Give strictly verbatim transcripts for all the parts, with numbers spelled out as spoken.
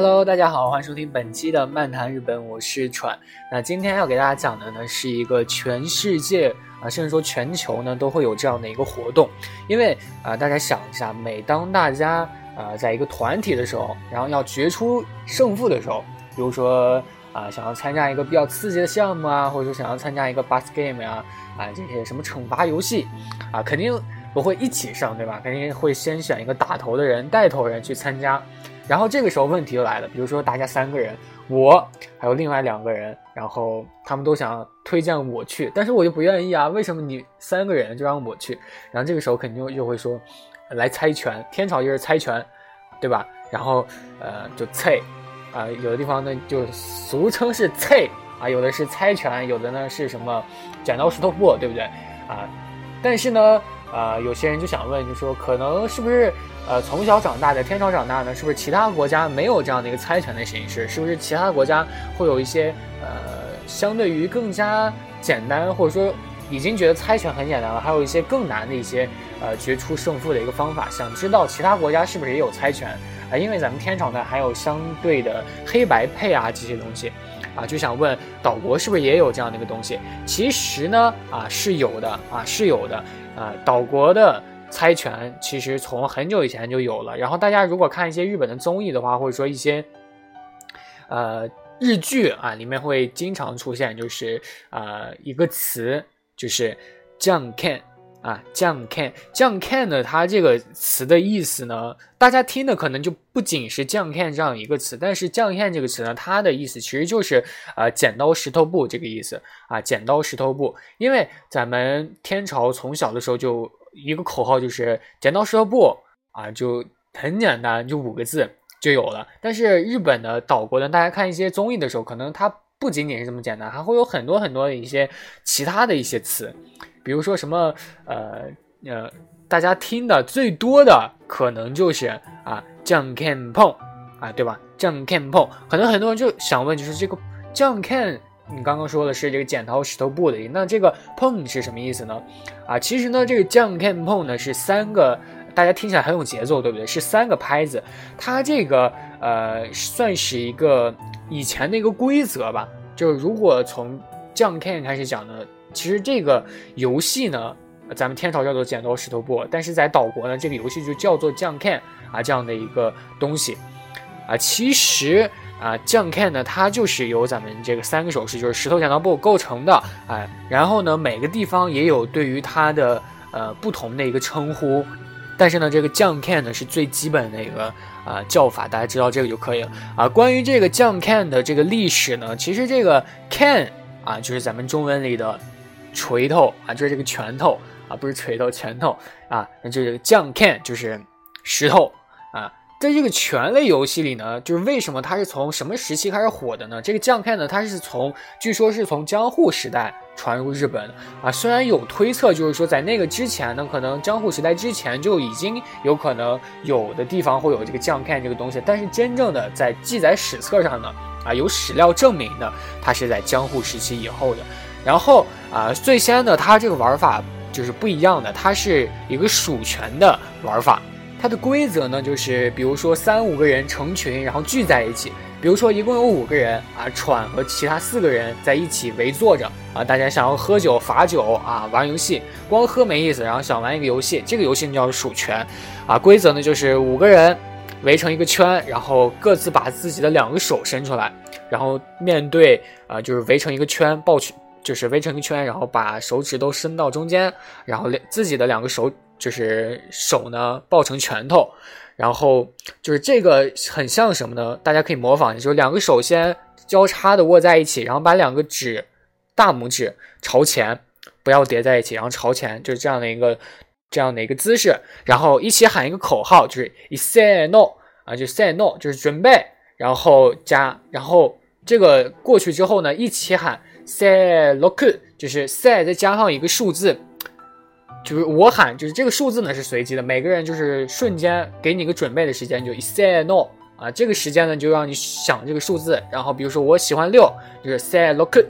Hello， 大家好，欢迎收听本期的漫谈日本，我是喘。那今天要给大家讲的呢，是一个全世界啊，甚至说全球呢都会有这样的一个活动。因为啊、呃，大家想一下，每当大家啊、呃、在一个团体的时候，然后要决出胜负的时候，比如说啊、呃、想要参加一个比较刺激的项目啊，或者说想要参加一个 boss game 呀、啊，啊这些什么惩罚游戏啊，肯定不会一起上，对吧？肯定会先选一个打头的人、带头人去参加。然后这个时候问题就来了，比如说大家三个人，我还有另外两个人，然后他们都想推荐我去，但是我就不愿意啊，为什么你三个人就让我去？然后这个时候肯定就会说，来猜拳，天朝就是猜拳，对吧？然后呃就猜，啊、呃、有的地方呢就俗称是猜啊，有的是猜拳，有的呢是什么剪刀石头布，对不对啊？但是呢。呃，有些人就想问，就说可能是不是呃从小长大的天朝长大呢？是不是其他国家没有这样的一个猜拳的形式？是不是其他国家会有一些呃相对于更加简单，或者说已经觉得猜拳很简单了，还有一些更难的一些呃决出胜负的一个方法？想知道其他国家是不是也有猜拳啊、呃？因为咱们天朝呢还有相对的黑白配啊这些东西。啊，就想问岛国是不是也有这样的一个东西？其实呢，啊是有的，啊是有的，啊岛国的猜拳其实从很久以前就有了。然后大家如果看一些日本的综艺的话，或者说一些，呃日剧啊，里面会经常出现，就是呃一个词，就是じゃんけん。啊，じゃんけん，じゃんけん呢？它这个词的意思呢，大家听的可能就不仅是じゃんけん这样一个词，但是じゃんけん这个词呢，它的意思其实就是呃剪刀石头布这个意思啊，剪刀石头布。因为咱们天朝从小的时候就一个口号就是剪刀石头布啊，就很简单，就五个字就有了。但是日本的岛国呢，大家看一些综艺的时候，可能它不仅仅是这么简单，还会有很多很多的一些其他的一些词。比如说什么呃呃，大家听的最多的可能就是啊じゃんけんぽん啊，对吧？じゃんけんぽん，可能很多人就想问，就是这个じゃんけん，你刚刚说的是这个剪刀石头布的，那这个碰是什么意思呢？啊，其实呢，这个じゃんけんぽん呢是三个，大家听起来很有节奏，对不对？是三个拍子，它这个呃算是一个以前的一个规则吧，就是如果从じゃんけん开始讲呢。其实这个游戏呢，咱们天朝叫做剪刀石头布，但是在岛国呢，这个游戏就叫做じゃんけん啊这样的一个东西啊。其实啊じゃんけん呢，它就是由咱们这个三个手势，就是石头剪刀布构成的啊。然后呢，每个地方也有对于它的呃不同的一个称呼，但是呢，这个じゃんけん呢是最基本的一个啊叫法，大家知道这个就可以了啊。关于这个じゃんけん的这个历史呢，其实这个 can 啊就是咱们中文里的。锤头啊，就是这个拳头啊，不是锤头，拳头啊，那这个じゃんけん就是石头啊。在这个拳类游戏里呢，就是为什么它是从什么时期开始火的呢？这个じゃんけん呢，它是从据说是从江户时代传入日本的啊。虽然有推测，就是说在那个之前呢，可能江户时代之前就已经有可能有的地方会有这个じゃんけん这个东西，但是真正的在记载史册上呢，啊有史料证明的，它是在江户时期以后的。然后啊、呃，最先的它这个玩法就是不一样的，它是一个数拳的玩法。它的规则呢，就是比如说三五个人成群，然后聚在一起。比如说一共有五个人啊，喘和其他四个人在一起围坐着啊，大家想要喝酒、罚酒啊，玩游戏，光喝没意思，然后想玩一个游戏，这个游戏叫数拳啊。规则呢就是五个人围成一个圈，然后各自把自己的两个手伸出来，然后面对啊、呃，就是围成一个圈，抱拳。就是围成一圈，然后把手指都伸到中间，然后自己的两个手就是手呢抱成拳头，然后就是这个很像什么呢？大家可以模仿，就是两个手先交叉的握在一起，然后把两个指大拇指朝前，不要叠在一起，然后朝前，就是这样的一个这样的一个姿势，然后一起喊一个口号，就是一 say no。啊，就 say no 就是准备，然后加，然后这个过去之后呢，一起喊 say roku 就是 say 再加上一个数字，就是我喊，就是这个数字呢是随机的，每个人就是瞬间给你一个准备的时间，就 say no 啊，这个时间呢就让你想这个数字，然后比如说我喜欢六，就是 say roku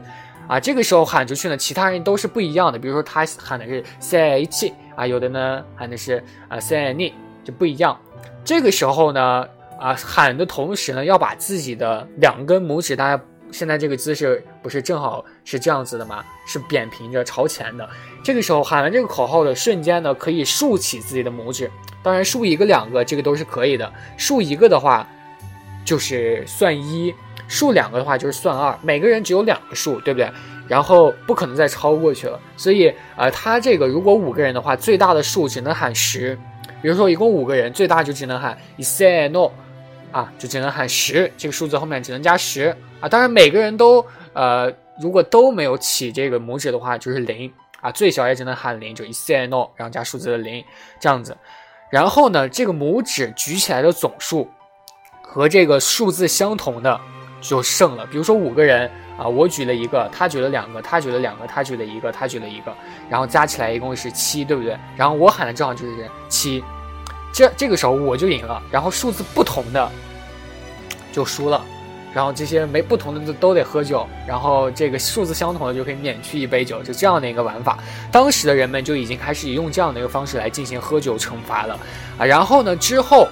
啊，这个时候喊出去呢，其他人都是不一样的，比如说他喊的是 say ichi 啊，有的呢喊的是啊 say ni 就不一样。这个时候呢，啊喊的同时呢，要把自己的两根拇指，大家现在这个姿势不是正好是这样子的吗？是扁平着朝前的。这个时候喊完这个口号的瞬间呢，可以竖起自己的拇指，当然竖一个两个这个都是可以的。竖一个的话就是算一，竖两个的话就是算二，每个人只有两个数，对不对？然后不可能再超过去了，所以呃，他这个如果五个人的话，最大的数只能喊十。比如说一共五个人，最大就只能喊 say no 啊，就只能喊十，这个数字后面只能加十啊。当然每个人都呃，如果都没有起这个拇指的话，就是零啊，最小也只能喊零，就 say no 然后加数字的零这样子。然后呢，这个拇指举起来的总数和这个数字相同的就胜了。比如说五个人啊，我举了一个，他举了两个，他举了两个，他举了一个，他举了一个，然后加起来一共是七，对不对？然后我喊的正好就是七，这这个时候我就赢了。然后数字不同的就输了，然后这些没不同的都得喝酒，然后这个数字相同的就可以免去一杯酒，就这样的一个玩法。当时的人们就已经开始用这样的一个方式来进行喝酒惩罚了啊。然后呢，之后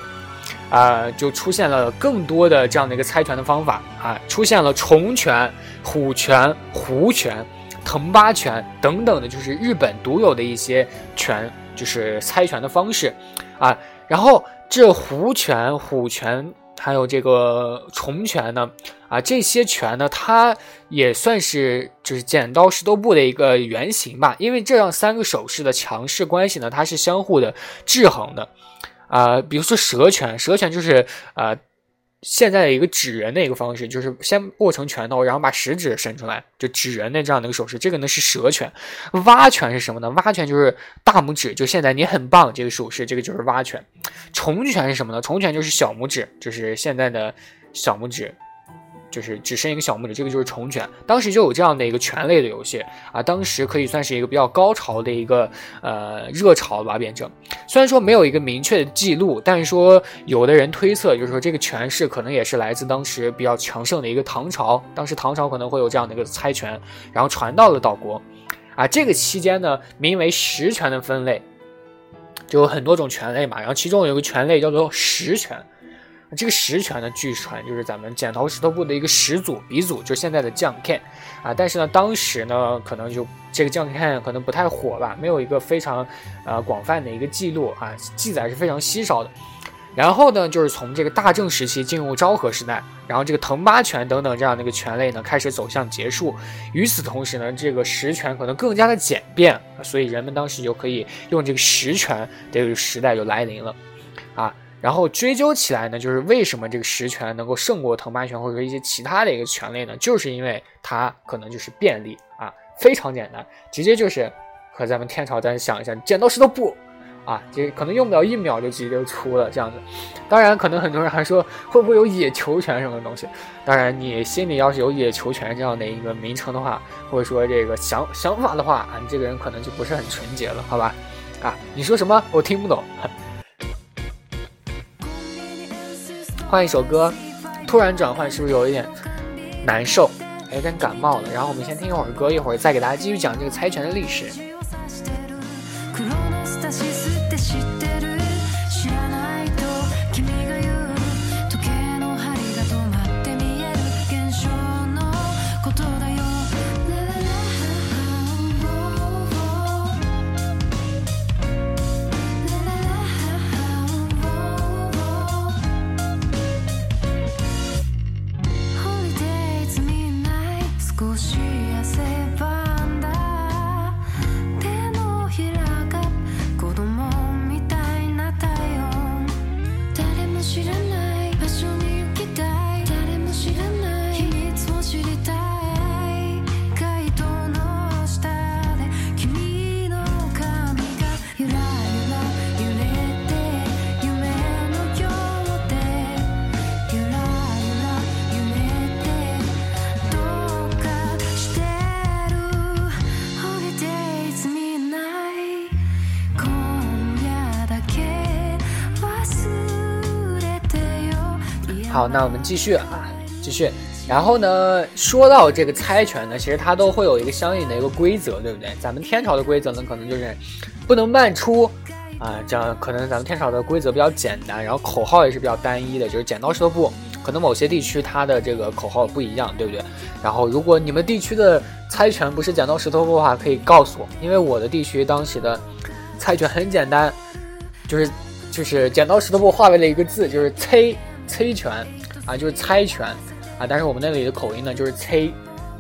呃，就出现了更多的这样的一个猜拳的方法啊，出现了重拳、虎拳、胡拳、藤八拳等等的，就是日本独有的一些拳，就是猜拳的方式啊。然后这胡拳、虎拳还有这个重拳呢啊，这些拳呢，它也算是就是剪刀石头布的一个原型吧，因为这样三个手势的强势关系呢，它是相互的制衡的。呃，比如说蛇拳，蛇拳就是呃现在的一个指人的一个方式，就是先握成拳头，然后把食指伸出来，就指人的这样的一个手势，这个呢是蛇拳。蛙拳是什么呢？蛙拳就是大拇指，就现在你很棒这个手势，这个就是蛙拳。重拳是什么呢？重拳就是小拇指，就是现在的小拇指，就是只剩一个小拇指，这个就是重拳。当时就有这样的一个拳类的游戏啊，当时可以算是一个比较高潮的一个呃热潮吧，变成虽然说没有一个明确的记录，但是说有的人推测，就是说这个拳式可能也是来自当时比较强盛的一个唐朝，当时唐朝可能会有这样的一个猜拳，然后传到了岛国啊。这个期间呢，名为十拳的分类就有很多种拳类嘛，然后其中有一个拳类叫做十拳。这个十拳呢，据传就是咱们剪刀石头布的一个始祖鼻祖，就是现在的じゃんけん啊。但是呢，当时呢，可能就这个じゃんけん可能不太火吧，没有一个非常呃广泛的一个记录啊，记载是非常稀少的。然后呢，就是从这个大正时期进入昭和时代，然后这个藤八拳等等这样的一个拳类呢，开始走向结束。与此同时呢，这个十拳可能更加的简便，所以人们当时就可以用这个十拳的时代就来临了啊。然后追究起来呢，就是为什么这个十拳能够胜过藤八拳或者一些其他的一个拳类呢？就是因为它可能就是便利啊，非常简单，直接就是和咱们天朝咱想一下，剪刀石头布啊，这可能用不了一秒就直接出了这样子。当然，可能很多人还说会不会有野球拳什么东西？当然，你心里要是有野球拳这样的一个名称的话，或者说这个想想法的话啊，你这个人可能就不是很纯洁了，好吧？啊，你说什么我听不懂。换一首歌，突然转换是不是有一点难受？有点感冒了。然后我们先听一会儿歌，一会儿再给大家继续讲这个猜拳的历史。少し汗ばんだ好，那我们继续啊，继续。然后呢，说到这个猜拳呢，其实它都会有一个相应的一个规则，对不对？咱们天朝的规则呢，可能就是不能慢出啊，这样可能咱们天朝的规则比较简单，然后口号也是比较单一的，就是剪刀石头布。可能某些地区它的这个口号不一样，对不对？然后如果你们地区的猜拳不是剪刀石头布的话，可以告诉我，因为我的地区当时的猜拳很简单，就是就是剪刀石头布化为了一个字，就是猜猜拳啊，就是猜拳啊。但是我们那里的口音呢，就是猜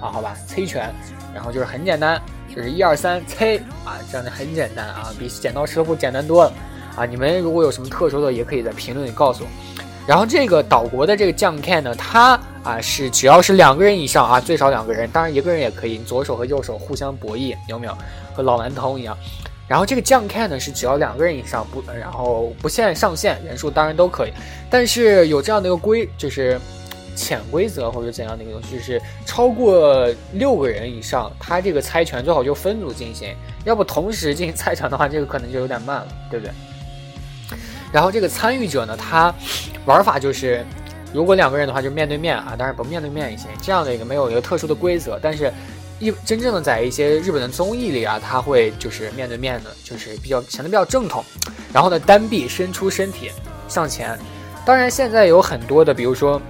啊，好吧，猜拳。然后就是很简单，就是一二三猜啊，这样的很简单啊，比剪刀石头布简单多了啊。你们如果有什么特殊的，也可以在评论里告诉我。然后这个岛国的这个じゃんけん呢，它啊是只要是两个人以上啊，最少两个人，当然一个人也可以，左手和右手互相博弈，有没有？和老顽童一样。然后这个じゃんけん呢是只要两个人以上不，然后不限上限人数，当然都可以。但是有这样的一个规，就是潜规则或者怎样的一个东西，就是超过六个人以上，它这个猜拳最好就分组进行，要不同时进行猜拳的话，这个可能就有点慢了，对不对？然后这个参与者呢，他玩法就是如果两个人的话就面对面啊，当然不面对面一些，这样的一个没有一个特殊的规则。但是一真正的在一些日本的综艺里啊，他会就是面对面的，就是比较显得比较正统。然后呢，单臂伸出身体向前。当然现在有很多的，比如说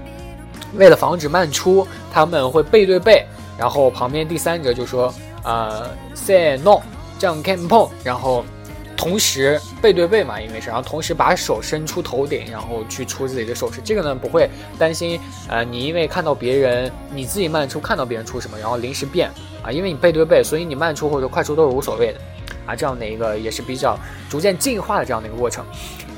为了防止慢出，他们会背对背，然后旁边第三者就说呃 say no 这样 can pong， 然后同时背对背嘛，因为是，然后同时把手伸出头顶，然后去出自己的手势。这个呢不会担心，呃，你因为看到别人，你自己慢出，看到别人出什么，然后临时变啊，因为你背对背，所以你慢出或者快出都是无所谓的啊。这样的一个也是比较逐渐进化的这样的一个过程。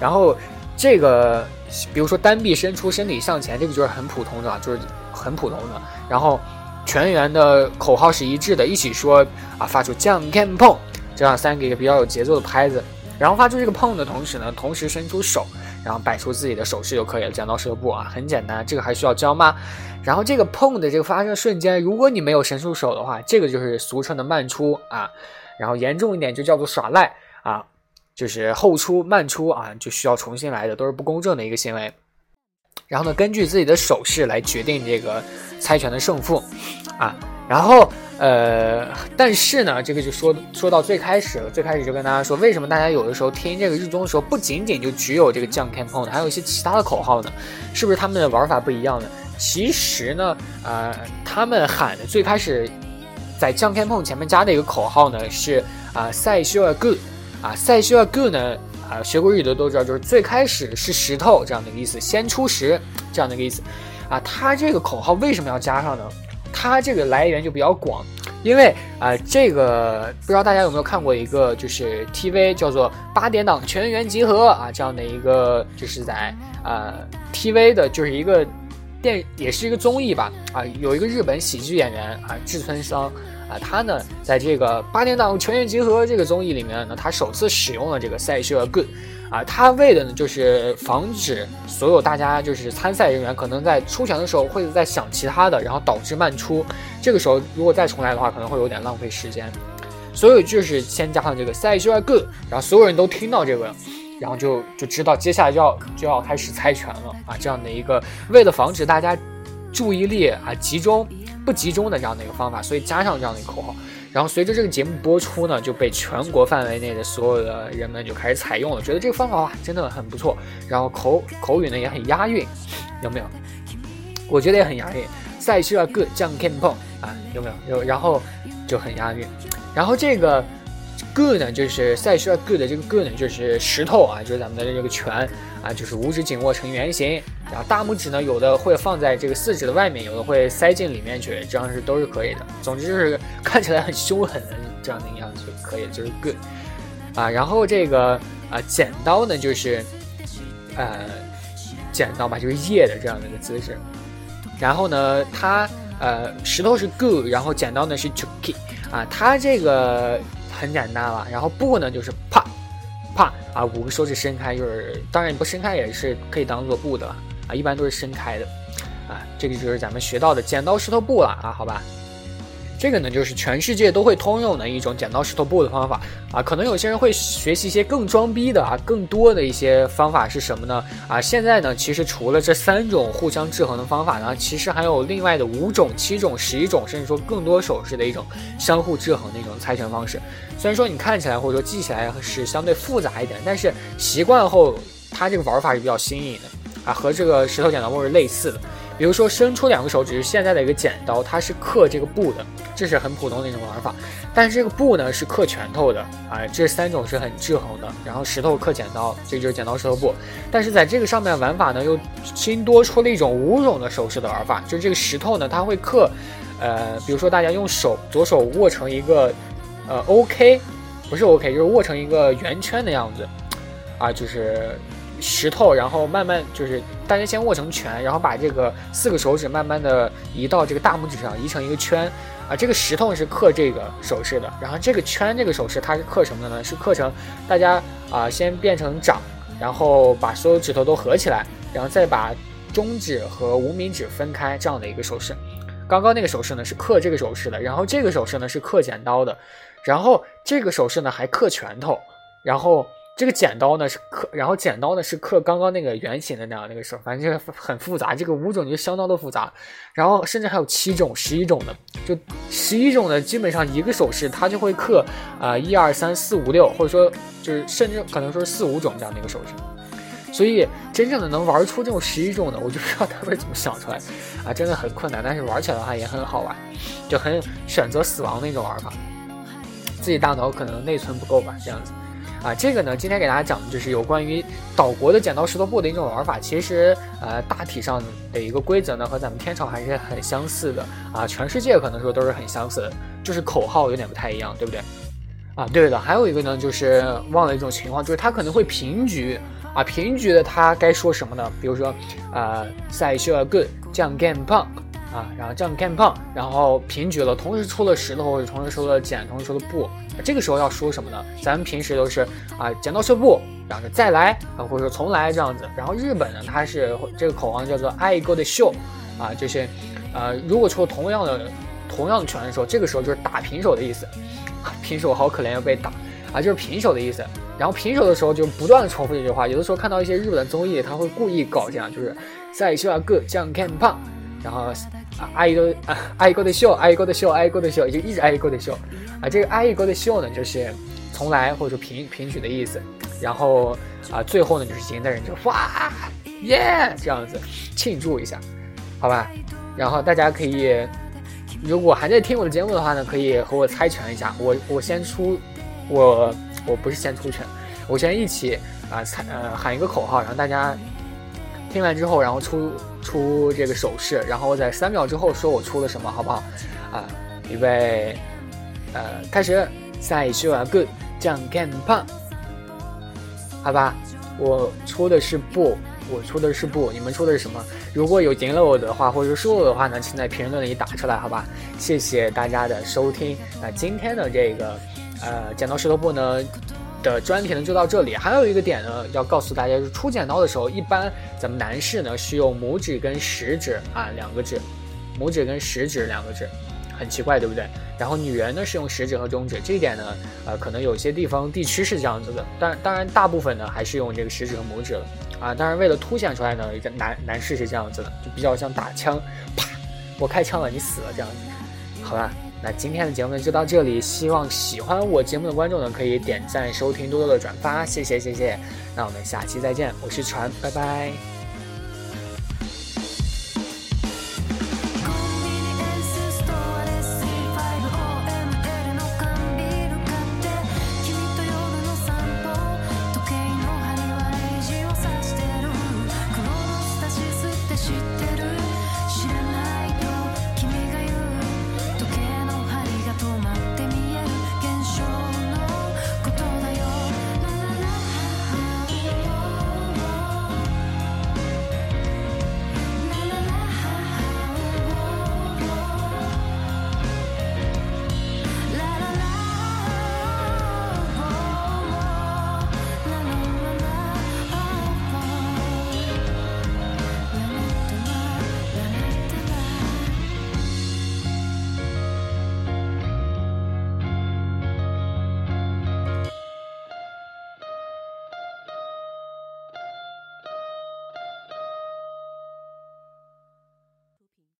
然后这个，比如说单臂伸出，身体向前，这个就是很普通的，就是很普通的。然后全员的口号是一致的，一起说啊，发出じゃんけんぽん。这样三个比较有节奏的拍子，然后发出这个碰的同时呢，同时伸出手，然后摆出自己的手势就可以了。剪刀石头布啊，很简单，这个还需要教吗？然后这个碰的这个发射瞬间，如果你没有伸出手的话，这个就是俗称的慢出啊，然后严重一点就叫做耍赖啊，就是后出慢出啊，就需要重新来的，都是不公正的一个行为。然后呢，根据自己的手势来决定这个猜拳的胜负啊。然后呃，但是呢，这个就说说到最开始了，最开始就跟大家说，为什么大家有的时候听这个日综的时候，不仅仅就只有这个じゃんけんぽん，还有一些其他的口号呢？是不是他们的玩法不一样呢？其实呢，呃，他们喊的最开始在じゃんけんぽん前面加的一个口号呢是啊，最初はグー啊，最初はグー呢啊，学过日语的都知道，就是最开始是石头这样的一个意思，先出石这样的一个意思啊。他这个口号为什么要加上呢？它这个来源就比较广，因为啊、呃，这个不知道大家有没有看过一个就是 T V 叫做八点档全员集合啊，这样的一个就是在呃 T V 的就是一个电也是一个综艺吧啊，有一个日本喜剧演员啊志村桑啊，他呢在这个八点档全员集合这个综艺里面呢，他首次使用了这个最初はグー啊，他为的呢就是防止所有大家就是参赛人员可能在出拳的时候会在想其他的，然后导致慢出。这个时候如果再重来的话，可能会有点浪费时间，所以就是先加上这个最初はグー，然后所有人都听到这个，然后就就知道接下来就要就要开始猜拳了啊，这样的一个为了防止大家注意力啊集中不集中的这样的一个方法，所以加上这样的一个口号。然后随着这个节目播出呢，就被全国范围内的所有的人们就开始采用了，觉得这个方法哇真的很不错，然后口口语呢也很押韵，有没有？我觉得也很押韵，最初はグーじゃんけんぽん啊，有没有？有，然后就很押韵。然后这个 good 呢，就是最初はグー的这个 good 呢，就是石头啊，就是咱们的这个拳啊，就是五指紧握成圆形，然后大拇指呢有的会放在这个四指的外面，有的会塞进里面去，这样是都是可以的。总之就是看起来很凶狠的这样的样子就可以，就是 good 啊。然后这个啊剪刀呢就是呃剪刀嘛，就是叶的这样的一个姿势。然后呢它呃石头是 goo， 然后剪刀呢是 choki 啊，它这个很简单了。然后布呢就是啪啪啊，五个手指伸开，就是当然不伸开也是可以当做布的了啊，一般都是伸开的啊。这个就是咱们学到的剪刀石头布了啊，好吧。这个呢就是全世界都会通用的一种剪刀石头布的方法啊。可能有些人会学习一些更装逼的啊，更多的一些方法是什么呢？啊，现在呢其实除了这三种互相制衡的方法呢，其实还有另外的五种、七种、十一种，甚至说更多手势的一种相互制衡的一种猜拳方式。虽然说你看起来或者说记起来是相对复杂一点，但是习惯后它这个玩法是比较新颖的啊，和这个石头剪刀布是类似的。比如说伸出两个手指，现在的一个剪刀它是刻这个布的，这是很普通的一种玩法，但是这个布呢是刻拳头的啊，这三种是很制衡的，然后石头刻剪刀，这个就是剪刀石头布。但是在这个上面玩法呢又新多出了一种五种的手势的玩法，就是这个石头呢它会刻呃比如说大家用手左手握成一个呃 OK 不是 OK 就是握成一个圆圈的样子啊，就是石头，然后慢慢就是大家先握成拳，然后把这个四个手指慢慢的移到这个大拇指上，移成一个圈啊。这个石头是刻这个手势的，然后这个圈这个手势它是刻什么的呢？是刻成大家啊、呃、先变成掌，然后把所有指头都合起来，然后再把中指和无名指分开这样的一个手势。刚刚那个手势呢是刻这个手势的，然后这个手势呢是刻剪刀的，然后这个手势呢还刻拳头，然后。这个剪刀呢是刻，然后剪刀呢是刻刚刚那个圆形的那样那个手，反正这个很复杂，这个五种就相当的复杂，然后甚至还有七种、十一种的，就十一种的基本上一个手势它就会刻啊一二三四五六，或者说就是甚至可能说四五种这样的一个手势，所以真正的能玩出这种十一种的，我就不知道他们怎么想出来啊，真的很困难，但是玩起来的话也很好玩，就很选择死亡那种玩法，自己大脑可能内存不够吧，这样子。啊，这个呢，今天给大家讲的就是有关于岛国的剪刀石头布的一种玩法。其实，呃，大体上的一个规则呢，和咱们天朝还是很相似的啊。全世界可能说都是很相似的，就是口号有点不太一样，对不对？啊，对的。还有一个呢，就是忘了一种情况，就是他可能会平局啊，平局的他该说什么呢？比如说，呃，赛秀啊 ，good， 这样 game 棒啊，然后这样 game 棒，然后平局了，同时出了石头，或者同时出了剪，同时出了布。这个时候要说什么呢？咱们平时都是啊剪刀石头布，然后再来啊，或者说重来这样子。然后日本呢，它是这个口号叫做愛語で勝負啊，就是呃如果出同样的同样的拳的时候，这个时候就是打平手的意思。啊、平手好可怜要被打啊，就是平手的意思。然后平手的时候就不断的重复这句话。有的时候看到一些日本的综艺，他会故意搞这样，就是再秀啊个じゃんけんぽん，然后。啊，爱一个啊，爱一个的秀，爱一个的秀，爱一个的秀，就一直爱一个的秀啊。这个爱一个的秀呢，就是从来或者说平平举的意思。然后啊，最后呢就是赢的人就哇耶这样子庆祝一下，好吧？然后大家可以，如果还在听我的节目的话呢，可以和我猜拳一下。我我先出，我我不是先出拳，我先一起啊猜呃喊一个口号，然后大家听完之后，然后出。出这个手势，然后在三秒之后说我出了什么，好不好？啊，预备，呃，开始，最初はグー、じゃんけんぽん，好吧？我出的是不，我出的是不，你们出的是什么？如果有赢了我的话，或者输了我的话呢，请在评论里打出来，好吧？谢谢大家的收听。那今天的这个呃剪刀石头布呢？的专题呢就到这里。还有一个点呢要告诉大家，就是出剪刀的时候，一般咱们男士呢是用拇指跟食指啊两个指，拇指跟食指两个指，很奇怪对不对？然后女人呢是用食指和中指，这一点呢呃可能有些地方地区是这样子的，但当然大部分呢还是用这个食指和拇指了啊。当然为了凸显出来呢，男男士是这样子的，就比较像打枪，啪，我开枪了，你死了这样子，好吧？那今天的节目呢就到这里，希望喜欢我节目的观众呢可以点赞、收听、多多的转发，谢谢谢谢。那我们下期再见，我是船，拜拜。